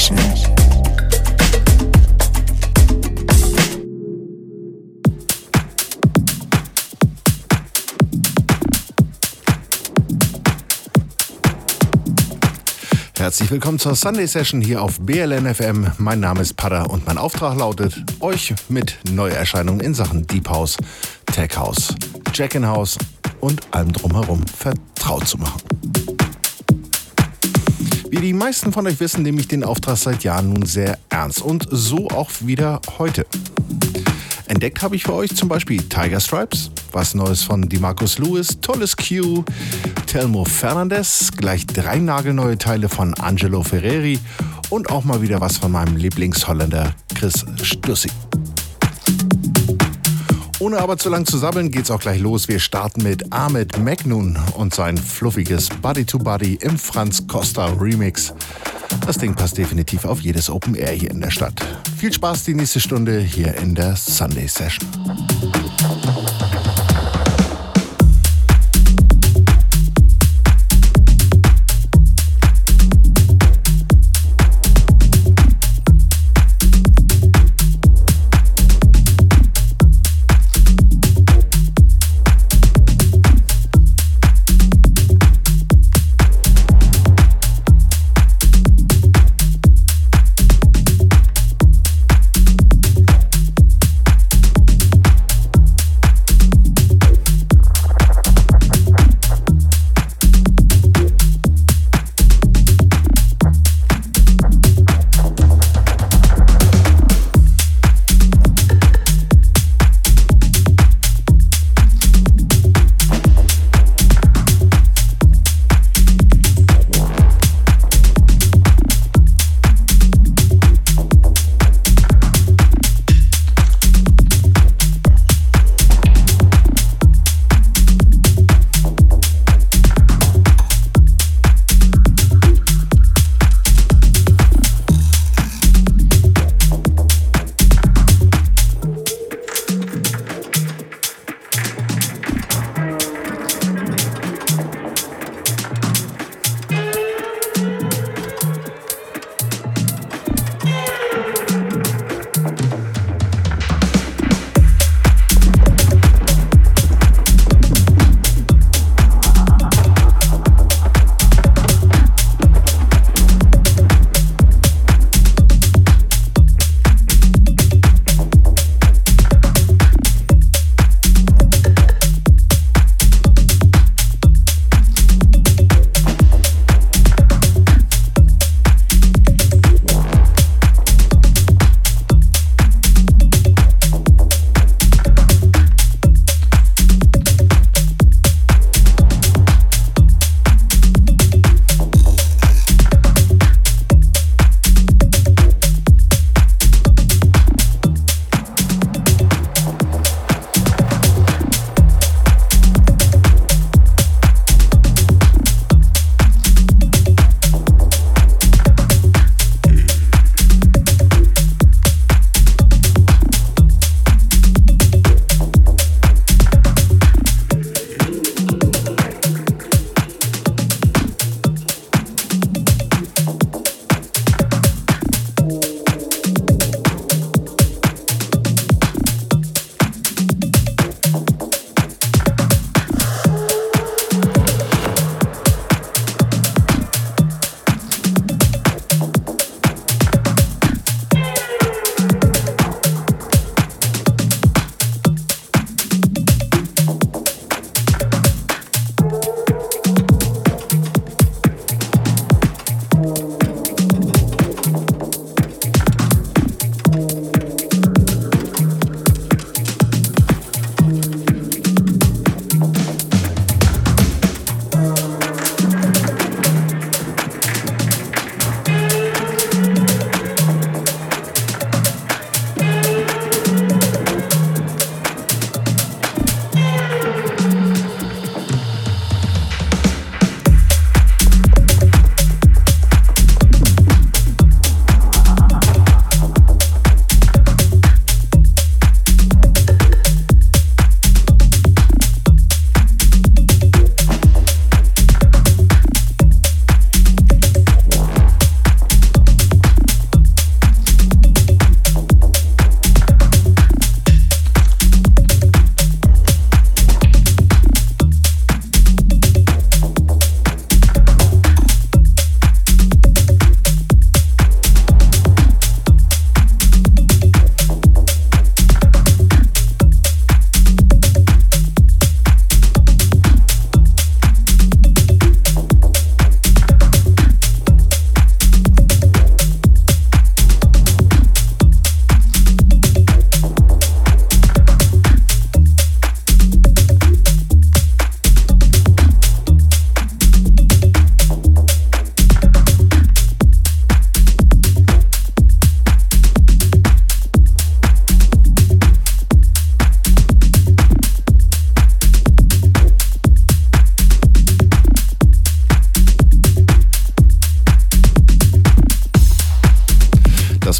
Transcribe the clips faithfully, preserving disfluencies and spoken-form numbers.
Session. Herzlich willkommen zur Sunday Session hier auf B L N F M. Mein Name ist Pada und mein Auftrag lautet, euch mit Neuerscheinungen in Sachen Deep House, Tech House, Jack in House und allem drumherum vertraut zu machen. Wie die meisten von euch wissen, nehme ich den Auftrag seit Jahren nun sehr ernst und so auch wieder heute. Entdeckt habe ich für euch zum Beispiel Tiger Stripes, was Neues von DeMarkus Lewis, Tolos Q, Telmo Fernandes, gleich drei nagelneue Teile von Angelo Ferreri und auch mal wieder was von meinem Lieblingsholländer Chris Stussy. Ohne aber zu lang zu sabbeln, geht's auch gleich los. Wir starten mit Ahmed Magnoun und sein fluffiges Body to Body im Franz Costa Remix. Das Ding passt definitiv auf jedes Open Air hier in der Stadt. Viel Spaß die nächste Stunde hier in der Sunday Session.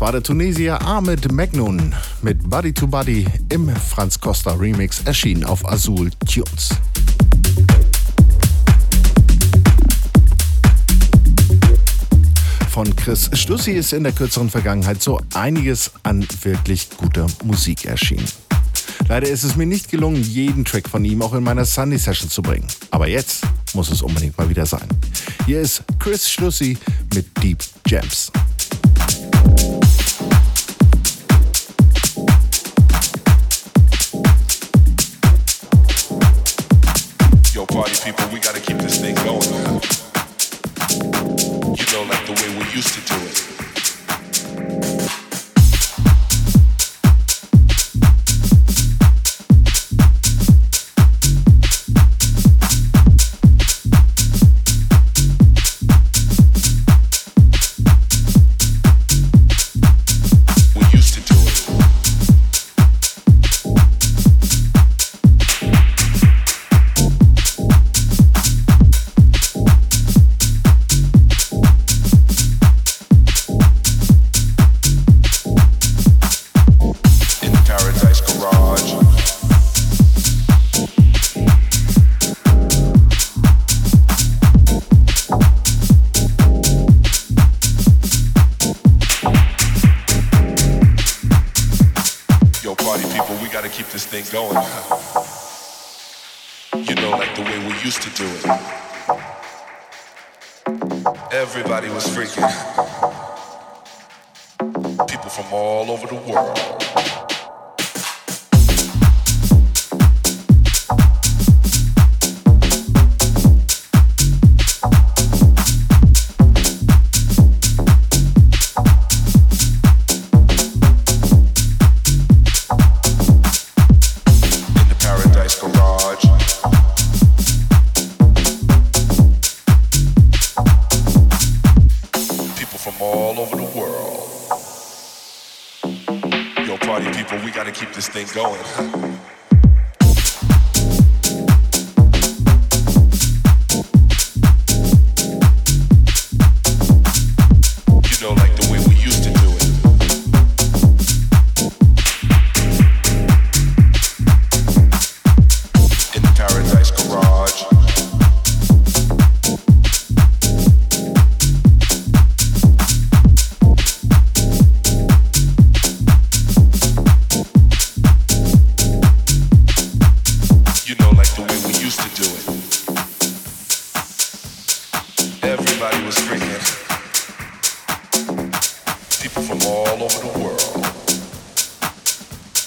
Das war der Tunesier Ahmed Magnoun mit Body to Body im Franz Costa Remix, erschienen auf Azul Tunes. Von Chris Stussy ist in der kürzeren Vergangenheit so einiges an wirklich guter Musik erschienen. Leider ist es mir nicht gelungen, jeden Track von ihm auch in meiner Sunday Session zu bringen. Aber jetzt muss es unbedingt mal wieder sein. Hier ist Chris Stussy mit Deep Jams. Yo, party people, we gotta keep this thing going. You know, like the way we used to do it.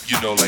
You know, like...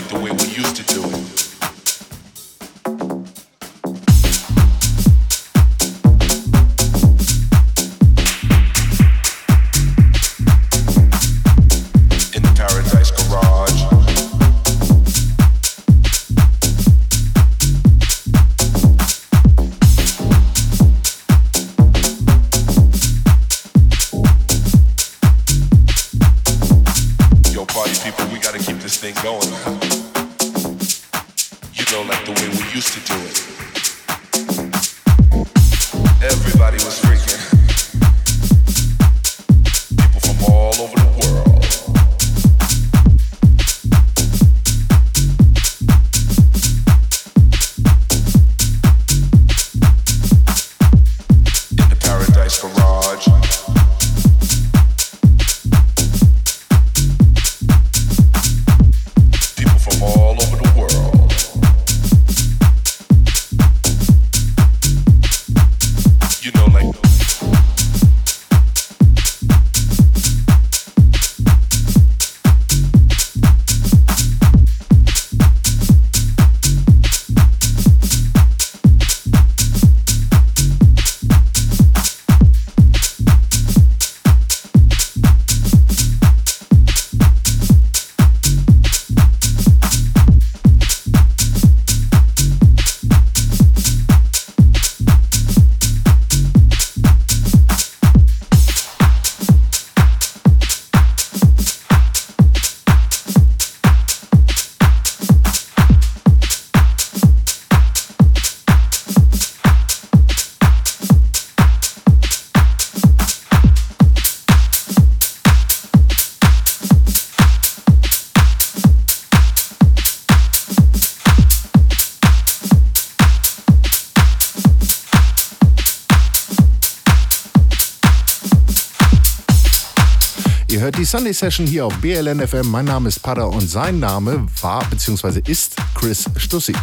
Ihr hört die Sunday Session hier auf B L N F M. Mein Name ist Pada und sein Name war bzw. ist Chris Stussy.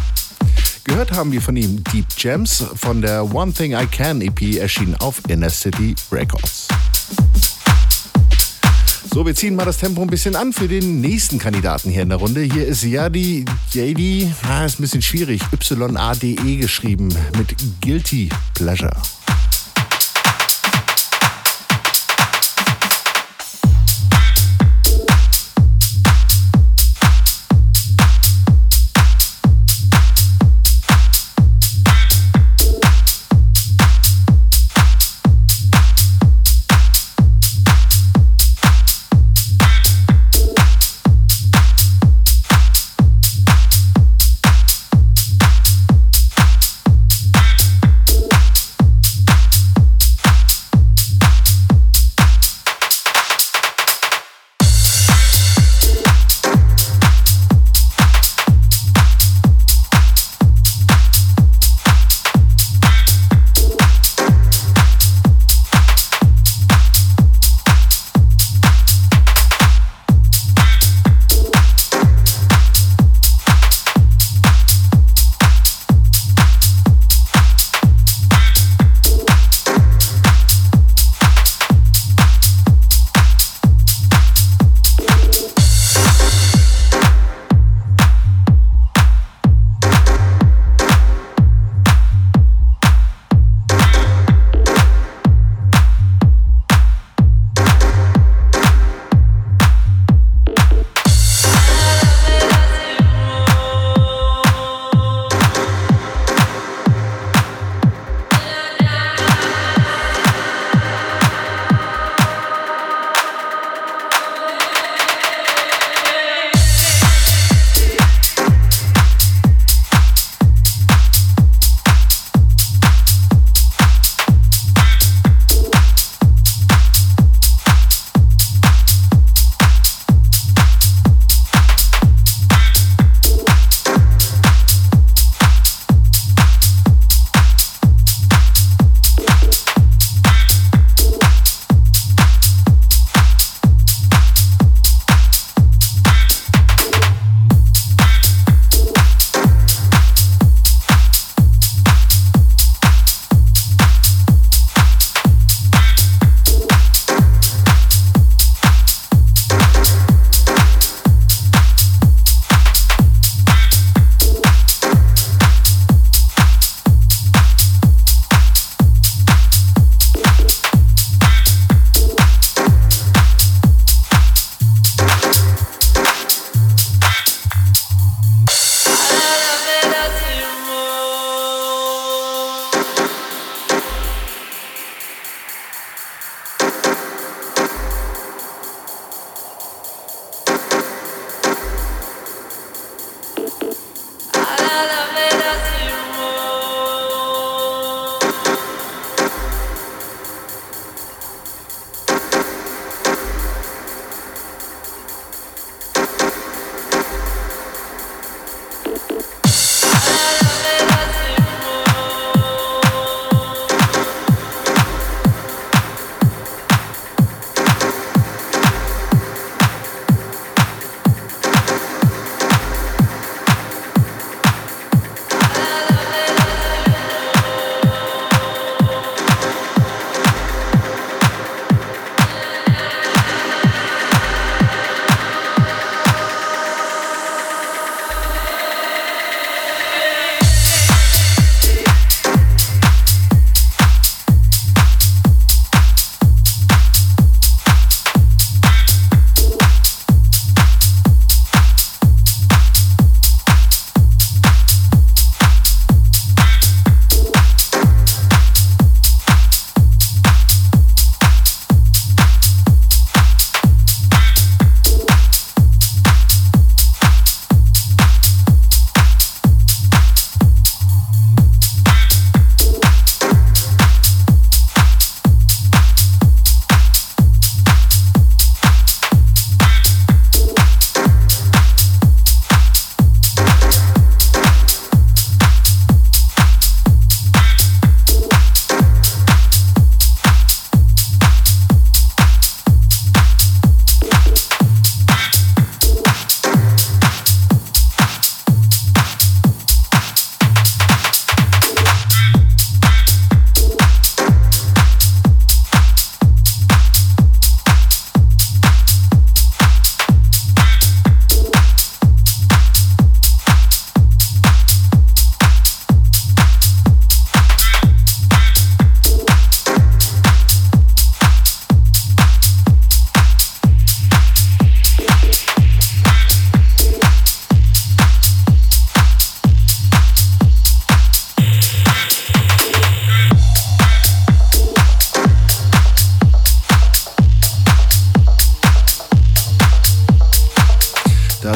Gehört haben wir von ihm Deep Gems von der One Thing I Can E P, erschienen auf Inner-City-Records. So, wir ziehen mal das Tempo ein bisschen an für den nächsten Kandidaten hier in der Runde. Hier ist Yadi, Yadi, ah, ist ein bisschen schwierig, Y A D E geschrieben, mit Guilty Pleasure.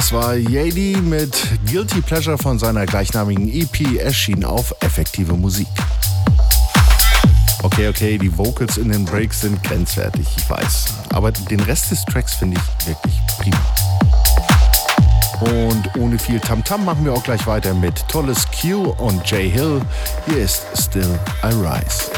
Das war Yadi mit Guilty Pleasure von seiner gleichnamigen E P, erschien auf Effektive Musik. Okay, okay, die Vocals in den Breaks sind grenzwertig, ich weiß. Aber den Rest des Tracks finde ich wirklich prima. Und ohne viel Tamtam machen wir auch gleich weiter mit Tolos Q und Jay Hill. Hier ist Still I Rise.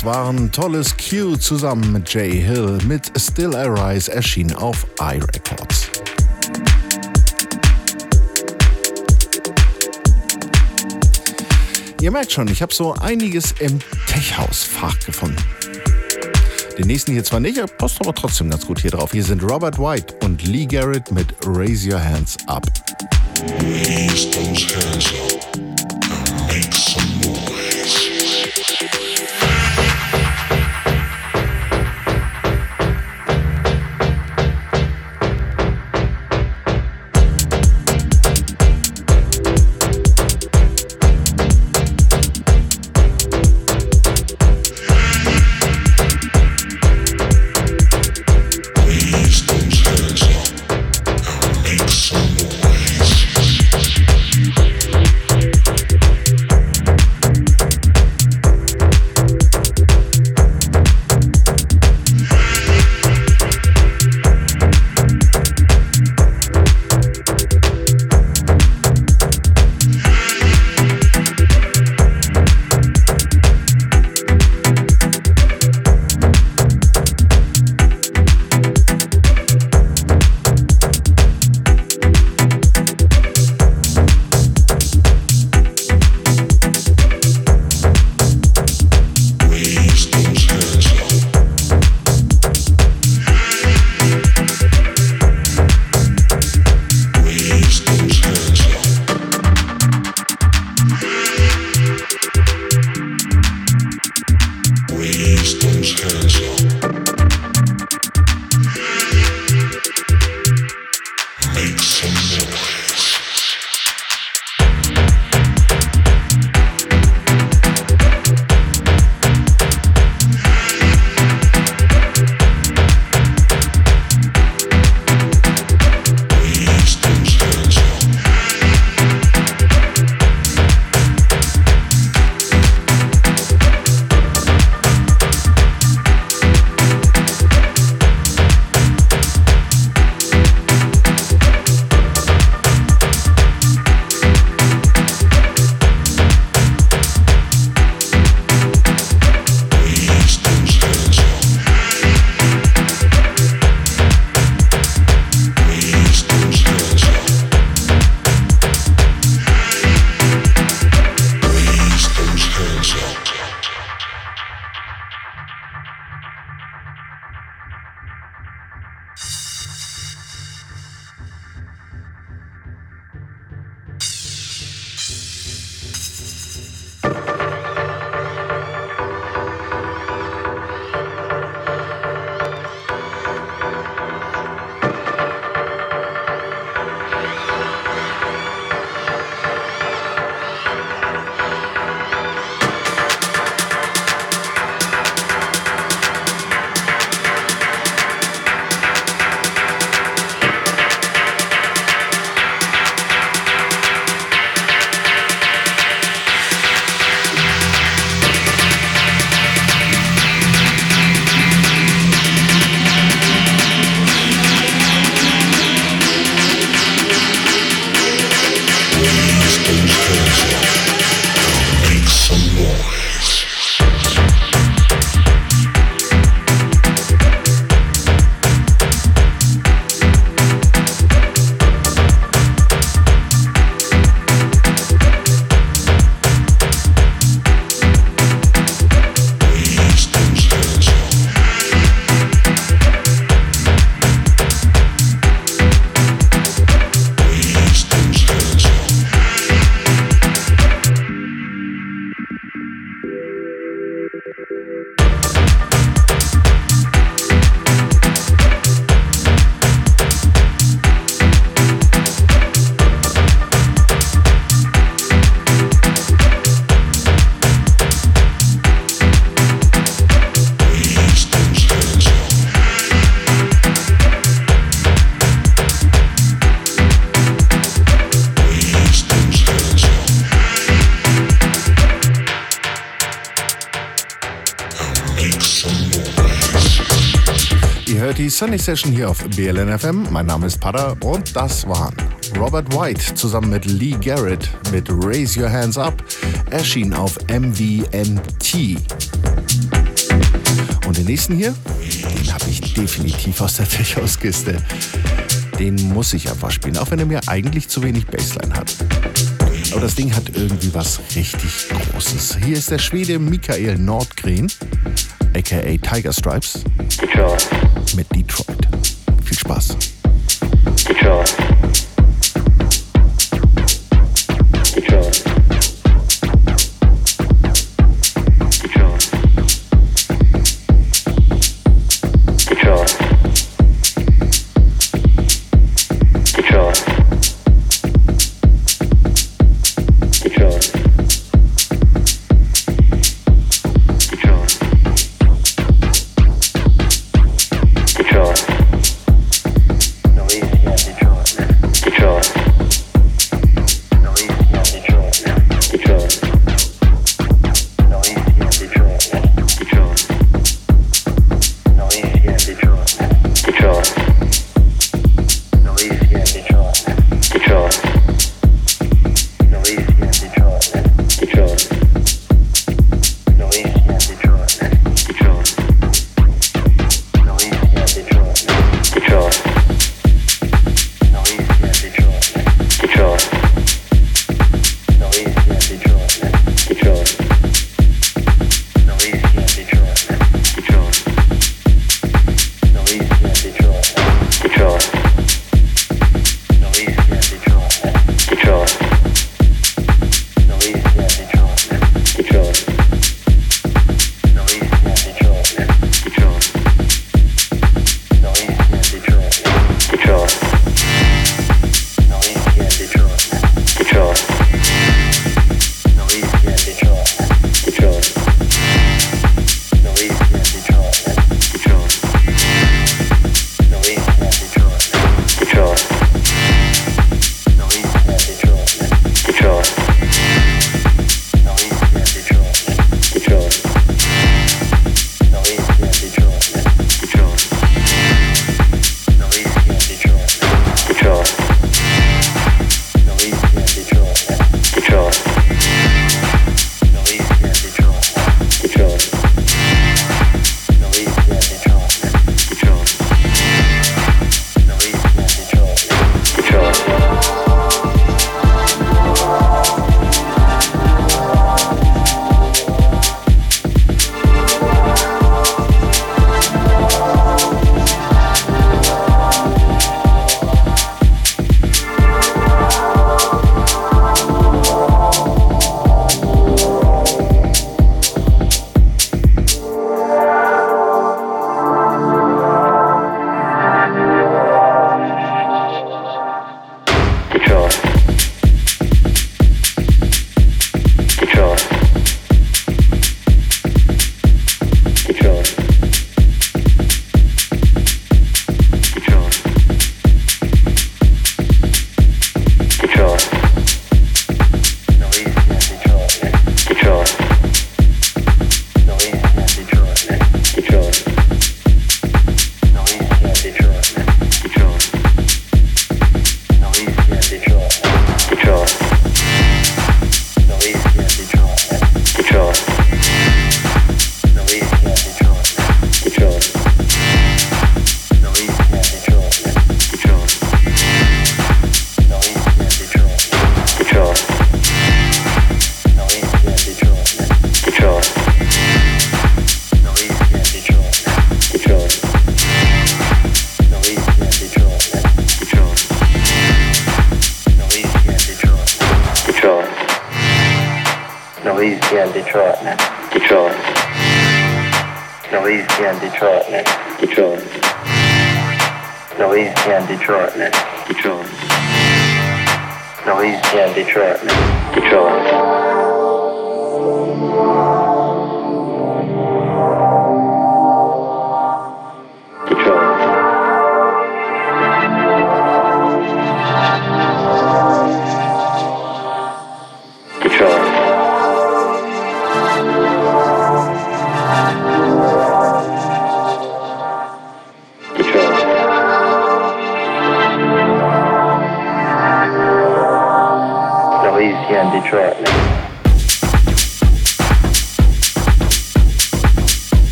Das waren Tolos Q zusammen mit Jay Hill mit Still Arise, erschienen auf iRecords. Ihr merkt schon, ich habe so einiges im Tech-Haus-Fach gefunden. Den nächsten hier zwar nicht, passt aber trotzdem ganz gut hier drauf. Hier sind Robert White und Lee Garrett mit Raise Your Hands Up. Raise those hands up and make some noise. Die Sunny Session hier auf B L N F M. Mein Name ist Pada und das waren Robert White zusammen mit Lee Garrett mit Raise Your Hands Up, erschienen auf M V M T. Und den nächsten hier, den habe ich definitiv aus der Fechhauskiste. Den muss ich einfach spielen, auch wenn er mir eigentlich zu wenig Bassline hat. Aber das Ding hat irgendwie was richtig Großes. Hier ist der Schwede Michael Nordgren, aka Tiger Stripes, mit Detroit. Viel Spaß. Detroit. Detroit.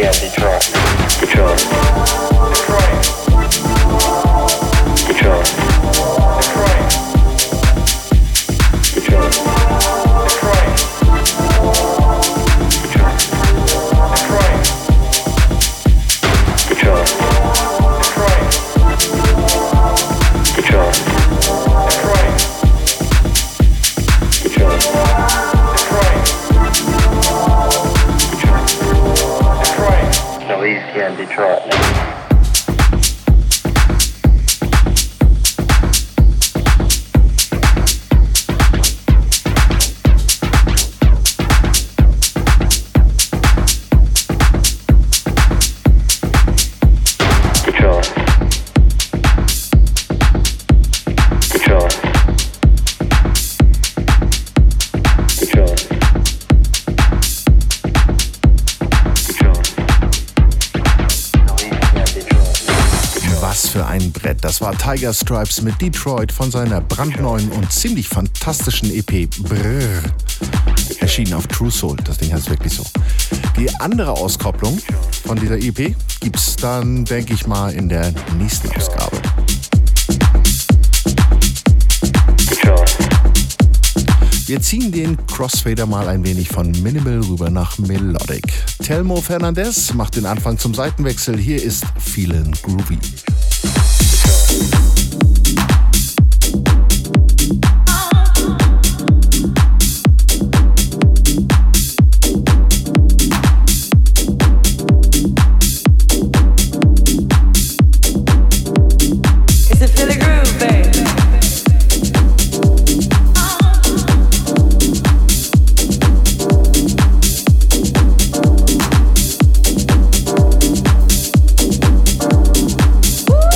Yeah, Detroit. Detroit. Detroit. Detroit. Detroit. Detroit. Detroit. Detroit. Detroit. Detroit. Detroit. Das war Tiger Stripes mit Detroit von seiner brandneuen und ziemlich fantastischen E P Brrr, erschienen auf True Soul. Das Ding heißt wirklich so. Die andere Auskopplung von dieser E P gibt's dann, denke ich mal, in der nächsten Ausgabe. Wir ziehen den Crossfader mal ein wenig von Minimal rüber nach Melodic. Telmo Fernandes macht den Anfang zum Seitenwechsel. Hier ist Feelin' Groovy. Woo!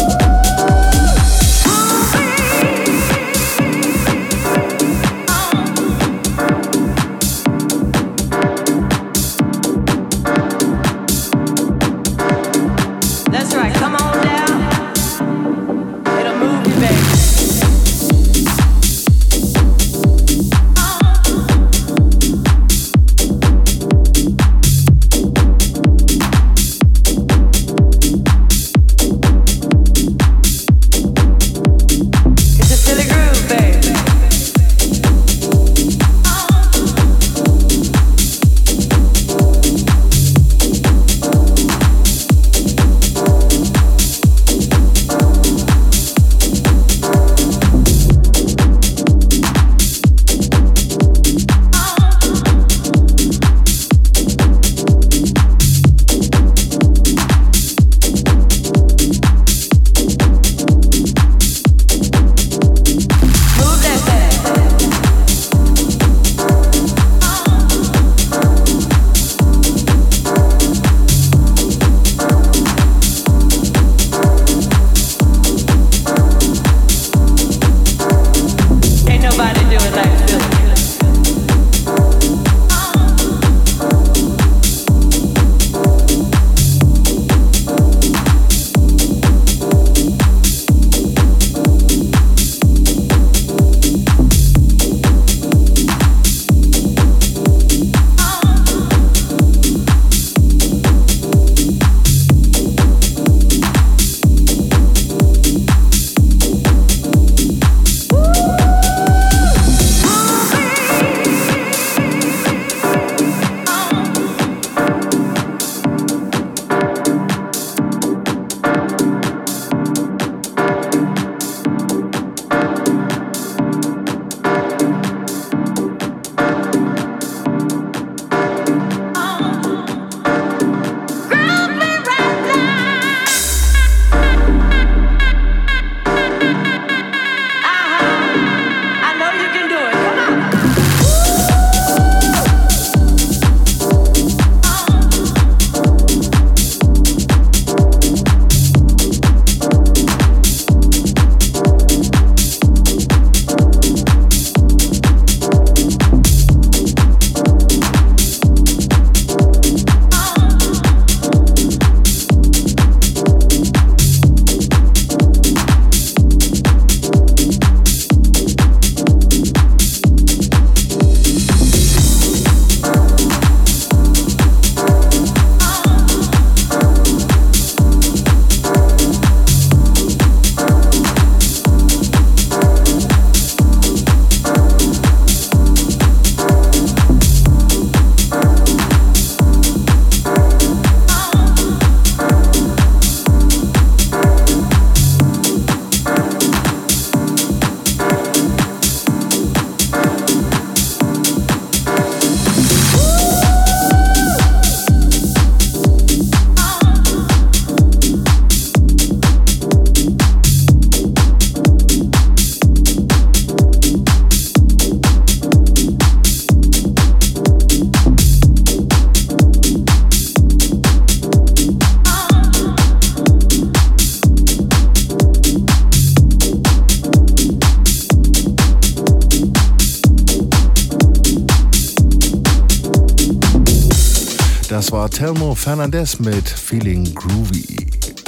Das war Telmo Fernandes mit Feeling Groovy.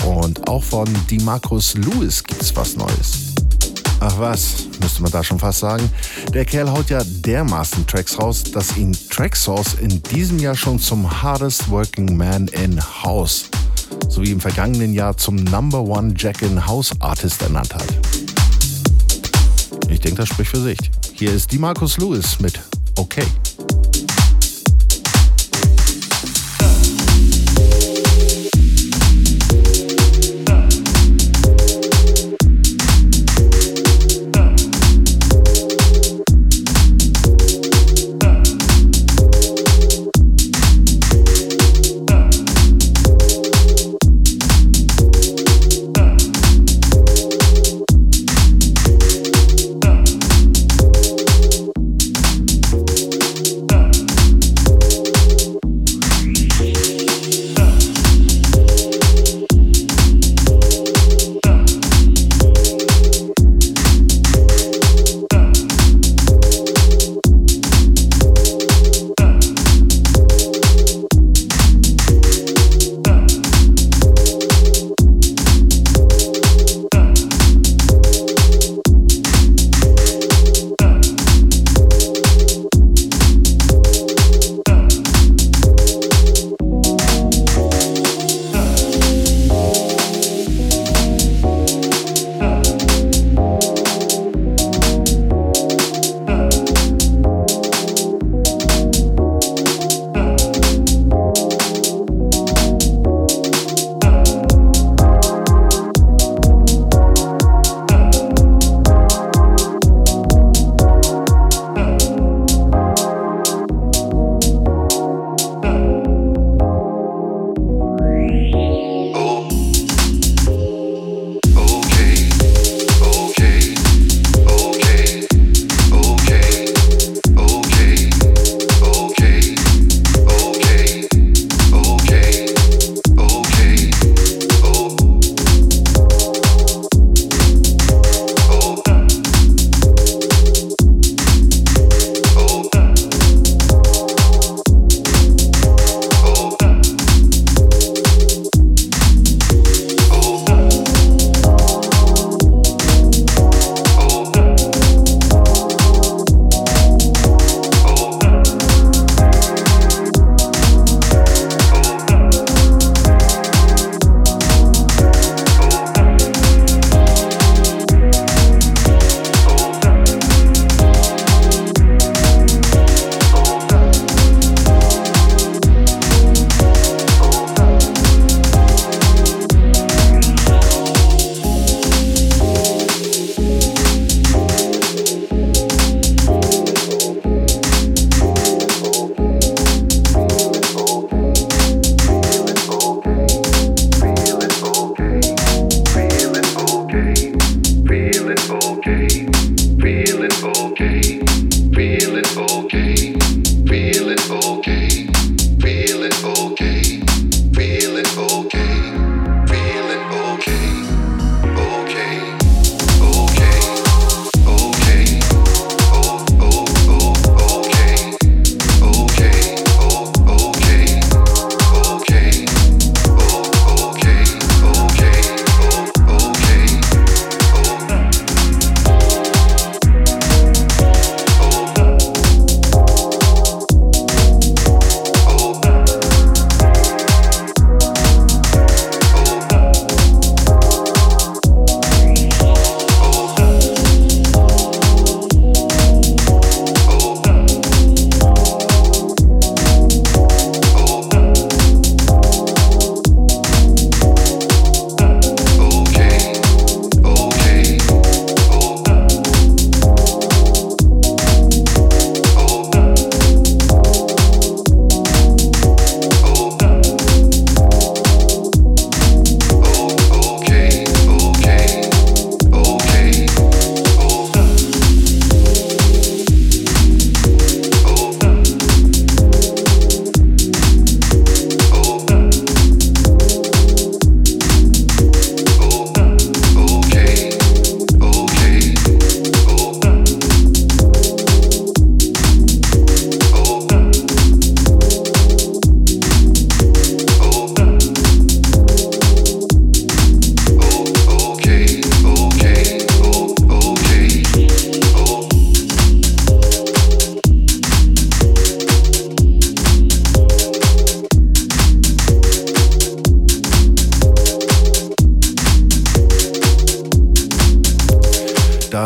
Und auch von DeMarkus Lewis gibt's was Neues. Ach was, müsste man da schon fast sagen. Der Kerl haut ja dermaßen Tracks raus, dass ihn TrackSource in diesem Jahr schon zum Hardest Working Man in House sowie im vergangenen Jahr zum Number One Jack in House Artist ernannt hat. Ich denke, das spricht für sich. Hier ist DeMarkus Lewis mit Okay.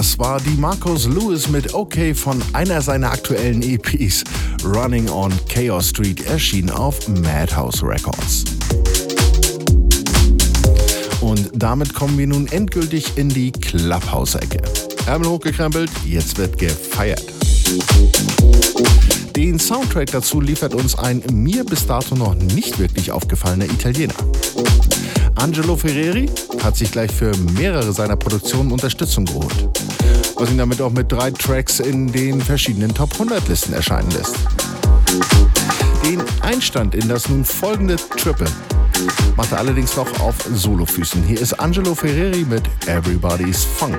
Das war DeMarkus Lewis mit OK von einer seiner aktuellen E Ps, Running on Chaos Street, erschienen auf Madhouse Records. Und damit kommen wir nun endgültig in die Clubhouse-Ecke. Ärmel hochgekrempelt, jetzt wird gefeiert. Den Soundtrack dazu liefert uns ein mir bis dato noch nicht wirklich aufgefallener Italiener. Angelo Ferreri hat sich gleich für mehrere seiner Produktionen Unterstützung geholt, was ihn damit auch mit drei Tracks in den verschiedenen Top hundert Listen erscheinen lässt. Den Einstand in das nun folgende Triple macht er allerdings noch auf Solofüßen. Hier ist Angelo Ferreri mit Everybody's Funk.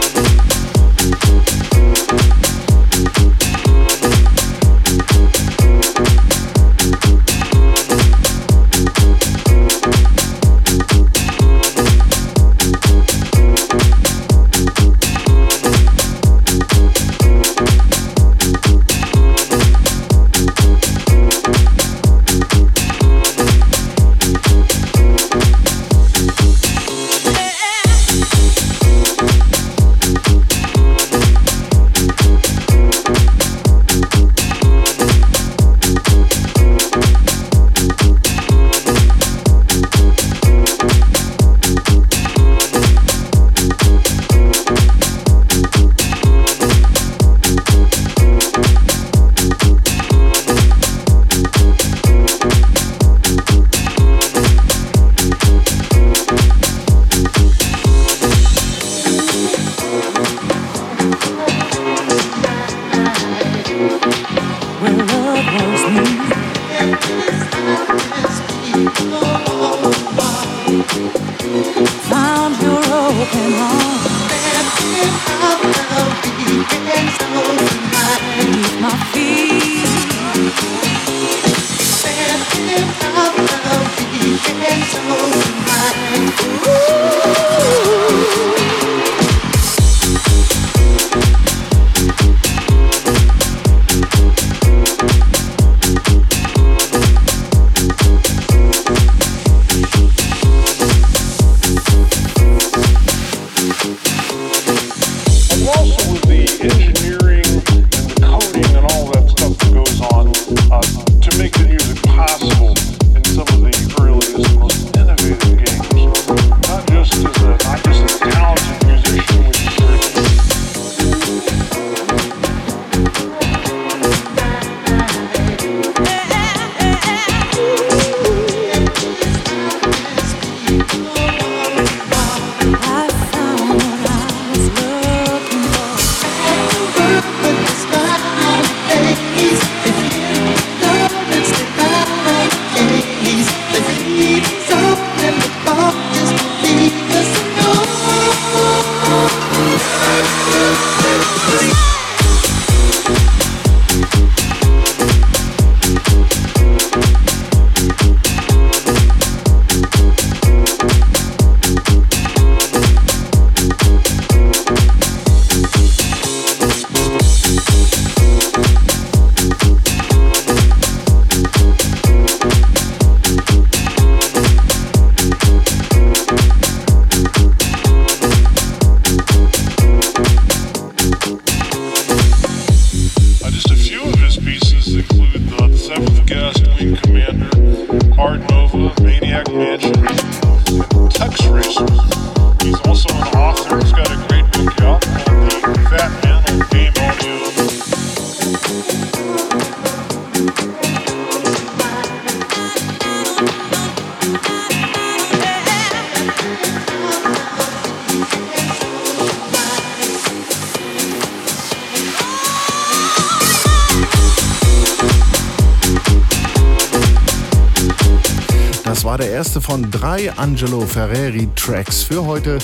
Von drei Angelo Ferreri Tracks für heute.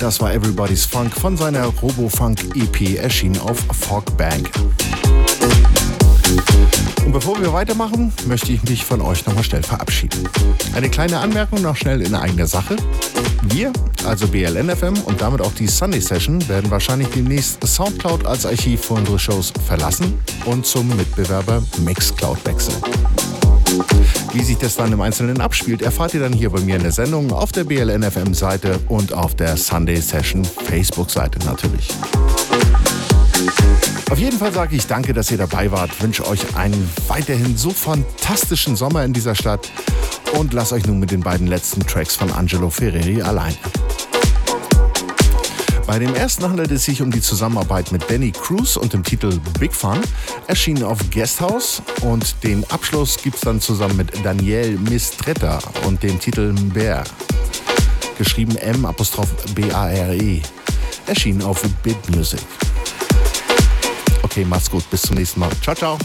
Das war Everybody's Funk von seiner Robo-Funk E P, erschienen auf Fog Bank. Und bevor wir weitermachen, möchte ich mich von euch nochmal schnell verabschieden. Eine kleine Anmerkung noch schnell in eigener Sache. Wir, also B L N F M und damit auch die Sunday Session, werden wahrscheinlich demnächst Soundcloud als Archiv für unsere Shows verlassen und zum Mitbewerber Mixcloud wechseln. Wie sich das dann im Einzelnen abspielt, erfahrt ihr dann hier bei mir in der Sendung, auf der B L N F M-Seite und auf der Sunday Session Facebook-Seite natürlich. Auf jeden Fall sage ich danke, dass ihr dabei wart, wünsche euch einen weiterhin so fantastischen Sommer in dieser Stadt und lasst euch nun mit den beiden letzten Tracks von Angelo Ferreri allein. Bei dem ersten handelt es sich um die Zusammenarbeit mit Benny Cruz und dem Titel Big Fun, erschienen auf Guesthouse, und den Abschluss gibt's dann zusammen mit Danielle Mistretta und dem Titel Mber, geschrieben M-B-A-R-E, erschienen auf Bit Music. Okay, macht's gut, bis zum nächsten Mal. Ciao, ciao.